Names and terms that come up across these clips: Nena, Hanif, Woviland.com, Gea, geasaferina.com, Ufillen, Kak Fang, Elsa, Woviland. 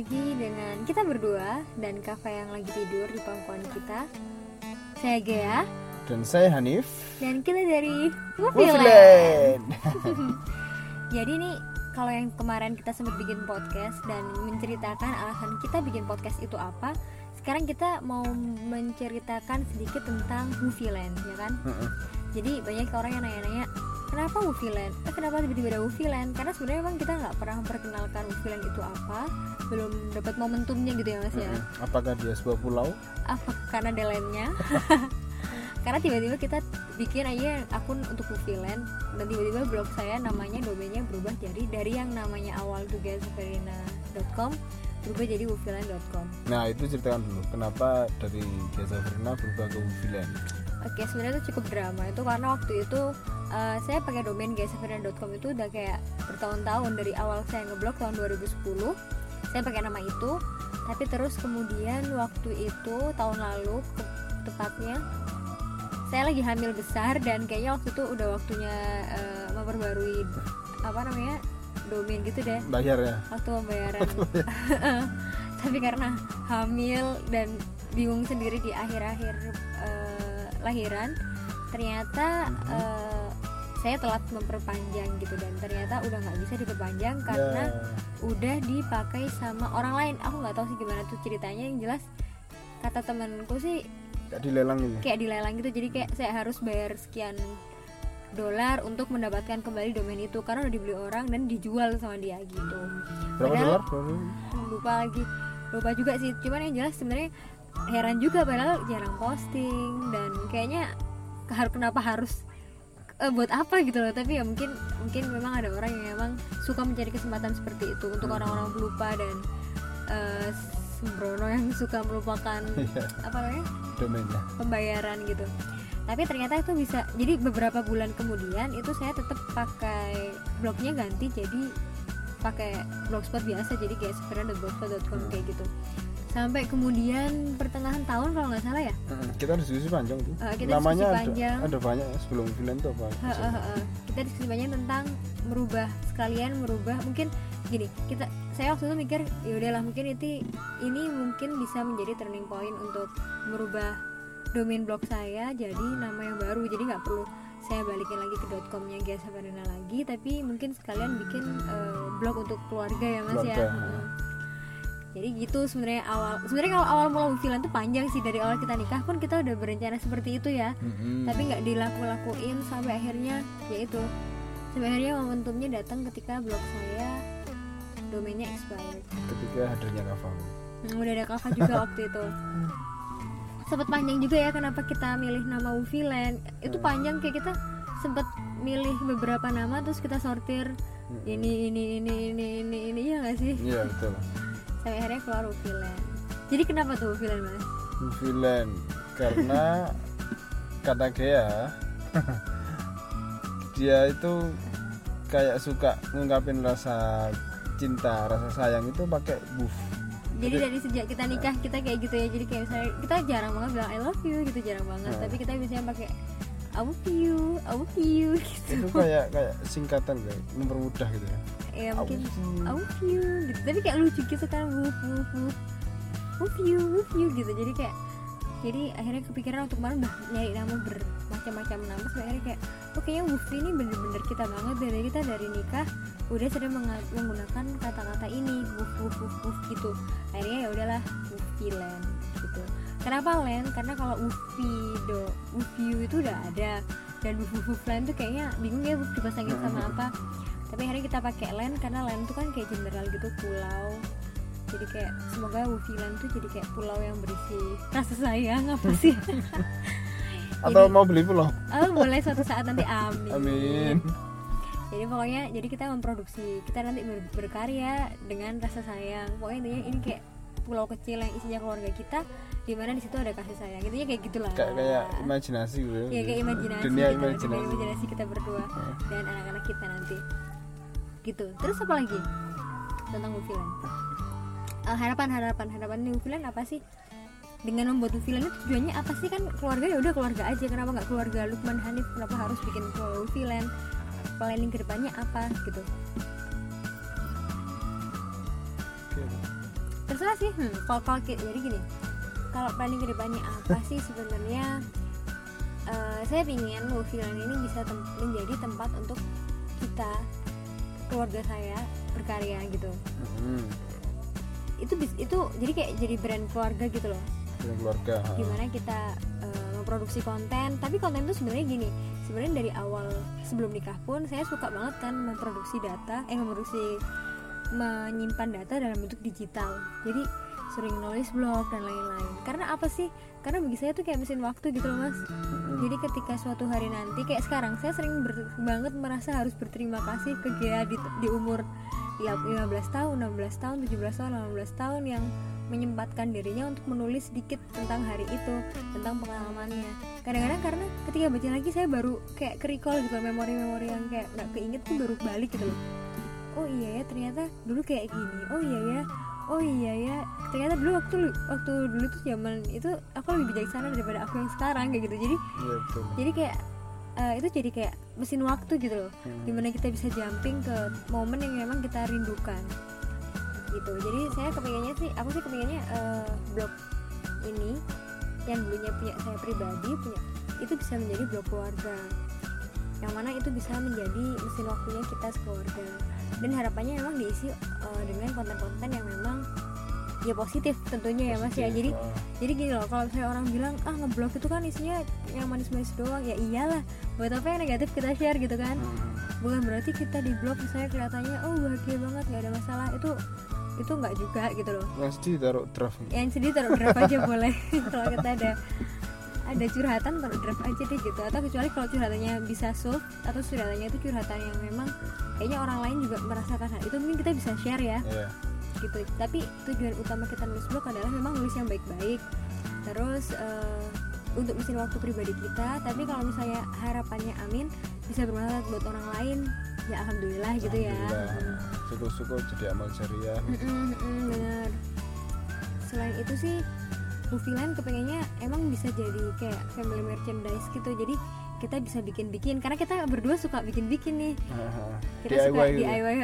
lagi dengan kita berdua dan Kak Fang yang lagi tidur di pangkuan kita. Saya Gea dan saya Hanif. Dan kita dari Woviland. Jadi nih, kalau yang kemarin kita sempat bikin podcast dan menceritakan alasan kita bikin podcast itu apa, sekarang kita mau menceritakan sedikit tentang Ufillen, ya kan? Jadi banyak orang yang nanya-nanya, kenapa Woviland? Kenapa tiba-tiba ada Woviland? Karena sebenarnya memang kita nggak pernah memperkenalkan Woviland itu apa, belum dapat momentumnya gitu ya Mas ya. Apakah dia sebuah pulau? Apa karena ada landnya? Karena tiba-tiba kita bikin aja akun untuk Woviland dan tiba-tiba blog saya namanya domainnya berubah dari yang namanya awal geasaferina.com berubah jadi Woviland.com. Nah itu ceritakan dulu kenapa dari geasaferina berubah ke Woviland. Oke, sebenarnya itu cukup drama itu karena waktu itu saya pakai domain geasaferina.com itu udah kayak bertahun-tahun. Dari awal saya ngeblog tahun 2010 saya pakai nama itu, tapi terus kemudian waktu itu tahun lalu tepatnya saya lagi hamil besar dan kayaknya waktu itu udah waktunya memperbarui domain gitu deh, bayar ya waktu pembayaran. Tapi karena hamil dan bingung sendiri di akhir-akhir lahiran ternyata saya telat memperpanjang gitu dan ternyata udah nggak bisa diperpanjang karena udah dipakai sama orang lain. Aku nggak tahu sih gimana tuh ceritanya, yang jelas kata temanku sih kayak dilelang gitu. Jadi kayak saya harus bayar sekian $sekian untuk mendapatkan kembali domain itu karena udah dibeli orang dan dijual sama dia gitu. Berapa dolar? Lupa juga sih, cuman yang jelas sebenarnya heran juga padahal jarang posting dan kayaknya kenapa harus buat apa gitu loh. Tapi ya mungkin memang ada orang yang memang suka mencari kesempatan seperti itu untuk orang-orang pelupa dan sembrono yang suka melupakan domainnya, pembayaran gitu. Tapi ternyata itu bisa. Jadi beberapa bulan kemudian itu saya tetap pakai blognya, ganti jadi pakai blogspot biasa, jadi geasaferina.blogspot.com kayak gitu. Sampai kemudian pertengahan tahun kalau nggak salah ya. Kita diskusi panjang tuh. Namanya ada banyak sebelum bulan tuh apa. Kita diskusi banyak tentang merubah mungkin gini. Saya waktu itu mikir ya udahlah mungkin ini mungkin bisa menjadi turning point untuk merubah domain blog saya jadi nama yang baru. Jadi nggak perlu saya balikin lagi ke .com-nya geasaferina lagi, tapi mungkin sekalian bikin blog untuk keluarga ya Mas ya. Jadi gitu sebenarnya sebenarnya kalau awal mula Woviland tuh panjang sih. Dari awal kita nikah pun kita udah berencana seperti itu ya. Tapi nggak dilaku-lakuin sampai akhirnya momentumnya datang ketika blog saya domainnya expired, ketika hadirnya Kak Fang. Udah ada Kak Fang juga waktu itu. Sempet panjang juga ya kenapa kita milih nama Woviland. Itu panjang, kayak kita sempet milih beberapa nama terus kita sortir ini ya nggak sih? Iya betul. Sampai akhirnya keluar Woviland. Jadi kenapa tuh Woviland Mas? Woviland karena kata Gea dia itu kayak suka ngungkapin rasa cinta, rasa sayang itu pakai wuf. Jadi dari sejak kita nikah kita kayak gitu ya. Jadi kayak misalnya kita jarang banget bilang I love you gitu, jarang banget. Tapi kita biasanya pakai I love you gitu. Itu kayak singkatan kayak mempermudah gitu ya. Ya mungkin I love you gitu. Tapi kayak lucu gitu kan, love you gitu. Jadi kayak akhirnya kepikiran untuk kemarin udah nyari nama bermacam-macam nama. Akhirnya kayak kayaknya Wovi ini bener-bener kita banget. Dari kita dari nikah udah sering menggunakan kata-kata ini wuf gitu. Akhirnya ya udahlah Woviland gitu. Kenapa land? Karena kalau Wovi itu udah ada dan Woviland tuh kayaknya bingung ya dipasangin sama apa. Tapi akhirnya kita pakai land karena land itu kan kayak general gitu, pulau. Jadi kayak semoga Woviland tuh jadi kayak pulau yang berisi rasa sayang apa sih? Atau jadi, mau beli pulau? Boleh suatu saat nanti, amin. Jadi pokoknya kita memproduksi, kita nanti berkarya dengan rasa sayang. Pokoknya intinya ini kayak pulau kecil yang isinya keluarga kita, di mana di situ ada kasih sayang. Intinya kayak gitulah. Kayak imajinasi gitu. Ya kayak imajinasi. Dunia imajinasi kita berdua dan anak-anak kita nanti. Gitu. Terus apa lagi tentang Woviland? Harapan nih Woviland apa sih? Dengan membuat Woviland itu tujuannya apa sih? Kan keluarga ya udah keluarga aja, kenapa nggak keluarga Lukman Hanif? Kenapa harus bikin Woviland? Planning kedepannya apa gitu? masalah sih. Kalau jadi gini, kalau planning kedepannya apa sih sebenarnya? Saya pingin Woviland ini bisa menjadi tempat untuk kita, keluarga saya berkarya gitu. Itu jadi kayak jadi brand keluarga gitu loh. Brand keluarga. Gimana kita memproduksi konten, tapi konten itu sebenarnya gini. Sebenarnya dari awal sebelum nikah pun saya suka banget kan memproduksi data, menyimpan data dalam bentuk digital. Jadi sering nulis blog dan lain-lain. Karena apa sih? Karena bagi saya tuh kayak mesin waktu gitu loh, Mas. Jadi ketika suatu hari nanti kayak sekarang saya sering banget merasa harus berterima kasih ke Gea di umur 15 tahun, 16 tahun, 17 tahun, 18 tahun yang menyempatkan dirinya untuk menulis sedikit tentang hari itu, tentang pengalamannya. Kadang-kadang karena ketika baca lagi saya baru kayak ke-recall gitu, memori-memori yang kayak gak keinget tuh baru balik gitu loh. Oh iya ya, ternyata dulu kayak gini. Oh iya ya, ternyata dulu waktu dulu tuh zaman itu aku lebih bijaksana daripada aku yang sekarang kayak gitu. Jadi kayak itu jadi kayak mesin waktu gitu loh, dimana kita bisa jumping ke momen yang memang kita rindukan gitu. Jadi saya kepengennya sih, blog ini yang dulunya punya saya pribadi itu bisa menjadi blog keluarga, yang mana itu bisa menjadi mesin waktunya kita sekeluarga. Dan harapannya memang diisi dengan konten-konten yang memang ya positif tentunya, ya Mas ya. Jadi gini loh, kalau misalnya orang bilang ngeblog itu kan isinya yang manis-manis doang, ya iyalah, buat apa yang negatif kita share gitu kan. Bukan berarti kita di blog misalnya kelihatannya bahagia banget, nggak ada masalah, itu nggak juga gitu loh. Yang sedih taruh draft aja boleh. Kalau kita ada curhatan taruh draft aja deh gitu, atau kecuali kalau curhatannya bisa solve atau curhatannya itu curhatan yang memang kayaknya orang lain juga merasakan hal itu, mungkin kita bisa share ya. Gitu. Tapi tujuan utama kita nulis blog adalah memang nulis yang baik-baik, terus untuk mesin waktu pribadi kita. Tapi kalau misalnya harapannya amin bisa bermanfaat buat orang lain, ya alhamdulillah gitu ya. Syukur-syukur jadi amal jariah. Benar. Selain itu sih Woviland kepengennya emang bisa jadi kayak family merchandise gitu. Jadi kita bisa bikin-bikin, karena kita berdua suka bikin-bikin nih. Kita DIY suka gitu. DIY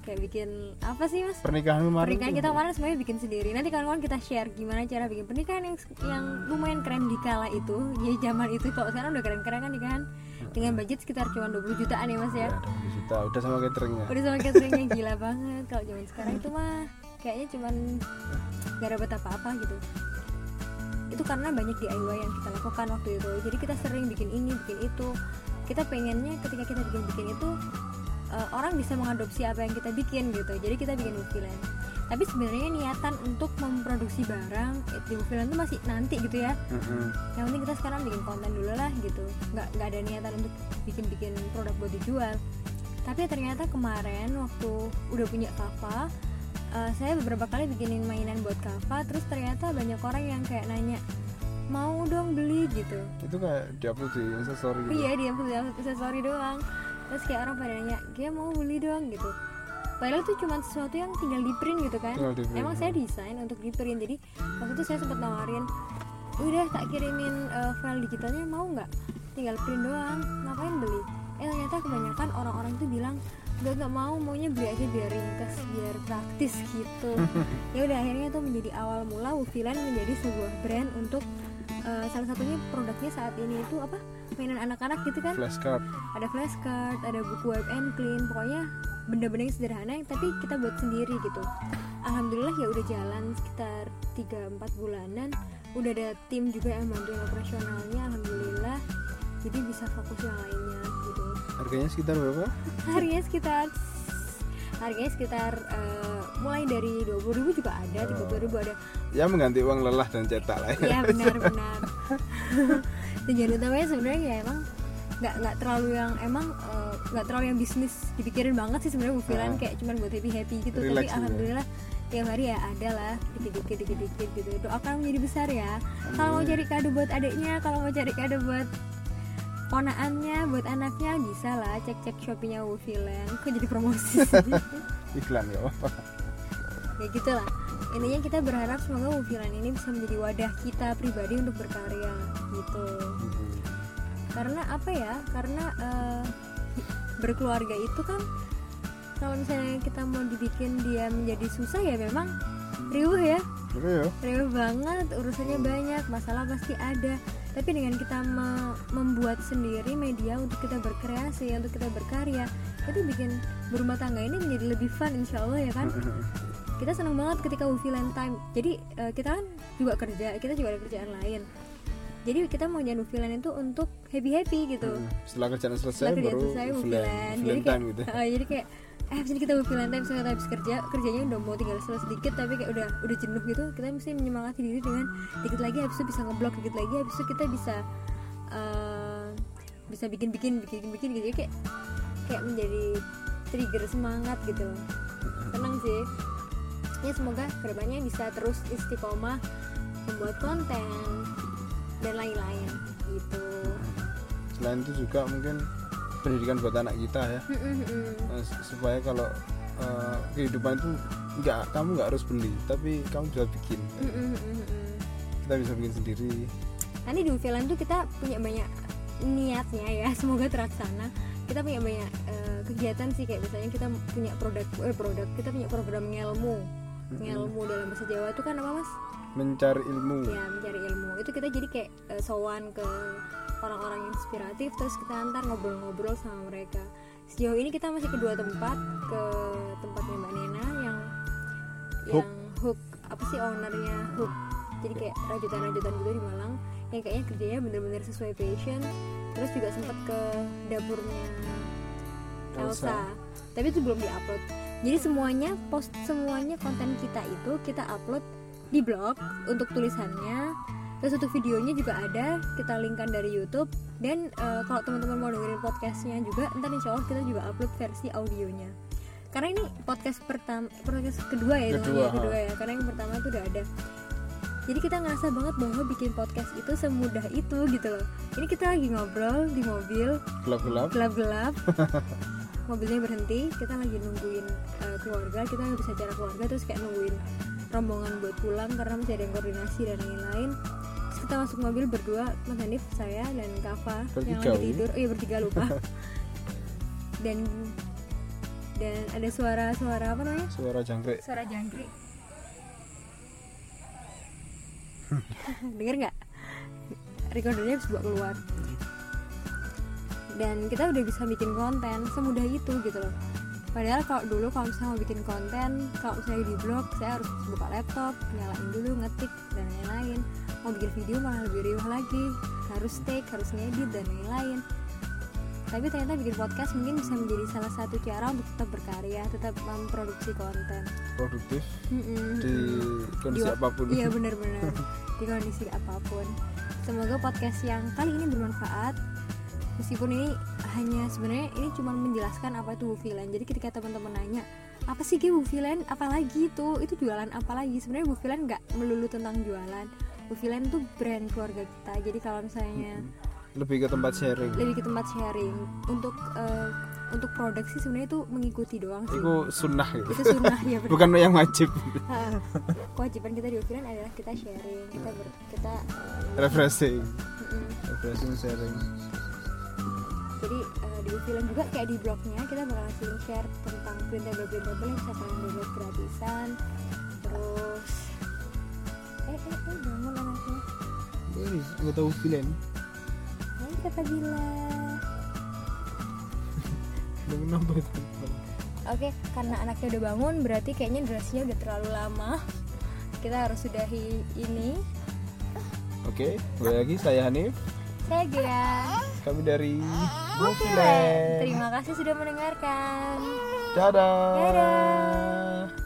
kayak bikin apa sih Mas? Pernikahan kita kemarin semuanya bikin sendiri. Nanti kawan-kawan kita share gimana cara bikin pernikahan yang lumayan keren di kala itu. Ya zaman itu, kalau sekarang udah keren-keren kan nikahan. Dengan budget sekitar cuma 20 jutaan ya Mas ya. 20 juta udah sama cateringnya. Gila banget. Kalau zaman sekarang itu mah kayaknya cuman gak dapat apa-apa gitu. Itu karena banyak DIY yang kita lakukan waktu itu. Jadi kita sering bikin ini, bikin itu. Kita pengennya ketika kita bikin itu orang bisa mengadopsi apa yang kita bikin gitu. Jadi kita bikin Woviland. Tapi sebenarnya niatan untuk memproduksi barang di Woviland itu masih nanti gitu ya. Yang penting kita sekarang bikin konten dulu lah gitu. Nggak ada niatan untuk bikin produk buat dijual. Tapi ternyata kemarin waktu udah punya Kava, saya beberapa kali bikinin mainan buat Kava, terus ternyata banyak orang yang kayak nanya mau dong beli gitu. Itu kayak diupload di Instastory gitu. Iya, diupload di Instastory doang. Terus kayak orang pada nanya, "Dia mau beli dong" gitu. Padahal itu cuma sesuatu yang tinggal di print gitu kan. Emang saya desain untuk di print. Jadi waktu itu saya sempat nawarin, "Udah tak kirimin file digitalnya, mau nggak? Tinggal print doang, ngapain beli?" Ternyata kebanyakan orang-orang itu bilang nggak mau, maunya beli aja biar ringkas, biar praktis gitu. Ya udah, akhirnya itu menjadi awal mula Woviland menjadi sebuah brand untuk salah satunya produknya saat ini itu apa, mainan anak-anak gitu kan. Flashcard. Ada flashcard, ada buku wipe and clean, pokoknya benda-benda yang sederhana yang tapi kita buat sendiri gitu. Alhamdulillah ya udah jalan sekitar 3-4 bulanan, udah ada tim juga yang bantuin operasionalnya, alhamdulillah. Jadi bisa fokus yang lainnya gitu. Harganya sekitar berapa? Harganya sekitar mulai dari 20.000 juga ada, 30.000 ada. Ya mengganti uang lelah dan cetak lah. Ya benar. Tujuan utamanya sebenarnya ya emang nggak terlalu yang bisnis dipikirin banget sih sebenarnya Woviland. Kayak cuman buat happy gitu. Relax. Tapi alhamdulillah tiap hari ya ada lah dikit-dikit gitu. Doakan menjadi besar ya. Kalau mau cari kado buat adiknya, kalau mau cari kado buat ponaannya, buat anaknya, bisa lah cek Shopee-nya Woviland. Kok jadi promosi sih? Iklan gak apa-apa. Ya gitu lah. Intinya kita berharap semoga Woviland ini bisa menjadi wadah kita pribadi untuk berkarya gitu. Karena apa ya? Karena berkeluarga itu kan kalau misalnya kita mau dibikin dia menjadi susah ya memang riuh ya, riuh banget, urusannya banyak, masalah pasti ada. Tapi dengan kita membuat sendiri media untuk kita berkreasi, untuk kita berkarya, itu bikin berumah tangga ini menjadi lebih fun, insya Allah ya kan. Kita senang banget ketika Woviland time. Jadi kita kan juga kerja, kita juga ada kerjaan lain. Jadi kita mau jalan Woviland itu untuk happy-happy gitu. Setelah kerjaan selesai, setelah baru Woviland. Jadi kayak, gitu. Jadi kayak habis kita Woviland time, setelah habis kerja, kerjanya udah mau tinggal selesai sedikit tapi kayak udah jenuh gitu. Kita mesti menyemangati diri dengan dikit lagi habis itu bisa ngeblog, dikit lagi habis itu kita bisa bikin gitu. Jadi kayak menjadi trigger semangat gitu. Senang sih. Ya semoga kedepannya bisa terus istiqomah membuat konten dan lain-lain gitu. Selain itu juga mungkin pendidikan buat anak kita ya, supaya kalau kehidupan itu kamu nggak harus beli, tapi kamu juga bikin. Kita bisa bikin sendiri. Nanti di Ufillen tuh kita punya banyak niatnya ya, semoga terlaksana. Kita punya banyak kegiatan sih, kayak misalnya kita punya produk, kita punya program ngelmu dalam bahasa Jawa itu kan apa mas? mencari ilmu itu kita jadi kayak sowan ke orang-orang inspiratif, terus kita antar ngobrol-ngobrol sama mereka. Sejauh ini kita masih kedua tempat, ke tempatnya Mbak Nena yang Hook, apa sih ownernya Hook, jadi kayak rajutan-rajutan gitu di Malang yang kayaknya kerjanya bener-bener sesuai passion. Terus juga sempat ke dapurnya Elsa, tapi itu belum diupload. Jadi semuanya konten kita itu kita upload di blog untuk tulisannya, terus untuk videonya juga ada, kita linkkan dari YouTube. Dan kalau teman-teman mau dengerin podcastnya juga, ntar insya Allah kita juga upload versi audionya. Karena ini podcast kedua ya. Karena yang pertama itu udah ada. Jadi kita ngerasa banget bahwa bikin podcast itu semudah itu gitu loh. Ini kita lagi ngobrol di mobil, gelap-gelap. Mobilnya berhenti, kita lagi nungguin keluarga, kita nggak bisa acara keluarga, terus kayak nungguin rombongan buat pulang karena masih ada yang koordinasi dan lain-lain. Terus kita masuk mobil berdua, Mas Hanif, saya, dan Kak Fang yang lagi tidur. Oh iya, bertiga lupa. dan ada suara apa namanya? Suara jangkrik. Dengar nggak? Recordernya habis buat keluar. Dan kita udah bisa bikin konten semudah itu gitu loh. Padahal kalau dulu kalau misalnya mau bikin konten, kalau misalnya di blog saya harus buka laptop, nyalain dulu, ngetik dan lain-lain. Mau bikin video malah lebih riuh lagi, harus take, harus ngedit dan lain-lain. Tapi ternyata bikin podcast mungkin bisa menjadi salah satu cara untuk tetap berkarya, tetap memproduksi konten produktif di kondisi apapun. Iya benar-benar di kondisi apapun. Semoga podcast yang kali ini bermanfaat. Meskipun ini hanya sebenarnya ini cuma menjelaskan apa itu Woviland. Jadi ketika teman-teman nanya apa sih Woviland, apalagi itu jualan apalagi, sebenarnya Woviland nggak melulu tentang jualan. Woviland itu brand keluarga kita. Jadi kalau misalnya lebih ke tempat sharing untuk produk sih sebenarnya itu mengikuti doang sih. Itu sunnah ya. Bukan yang wajib. Kewajiban kita di Woviland adalah kita sharing, refreshing sharing. Jadi di Ufillen juga kayak di blognya kita bakal share tentang printable yang bisa kalian download gratisan. Terus bangun anaknya. Ini nggak tahu Ufillen. Ini kata gila. Bangun nambah itu. Oke, karena anaknya udah bangun berarti kayaknya durasinya udah terlalu lama. Kita harus sudahi ini. Oke, kembali lagi saya Hanif. Saya Gea. Kami dari Woviland. Terima kasih sudah mendengarkan. Dadah.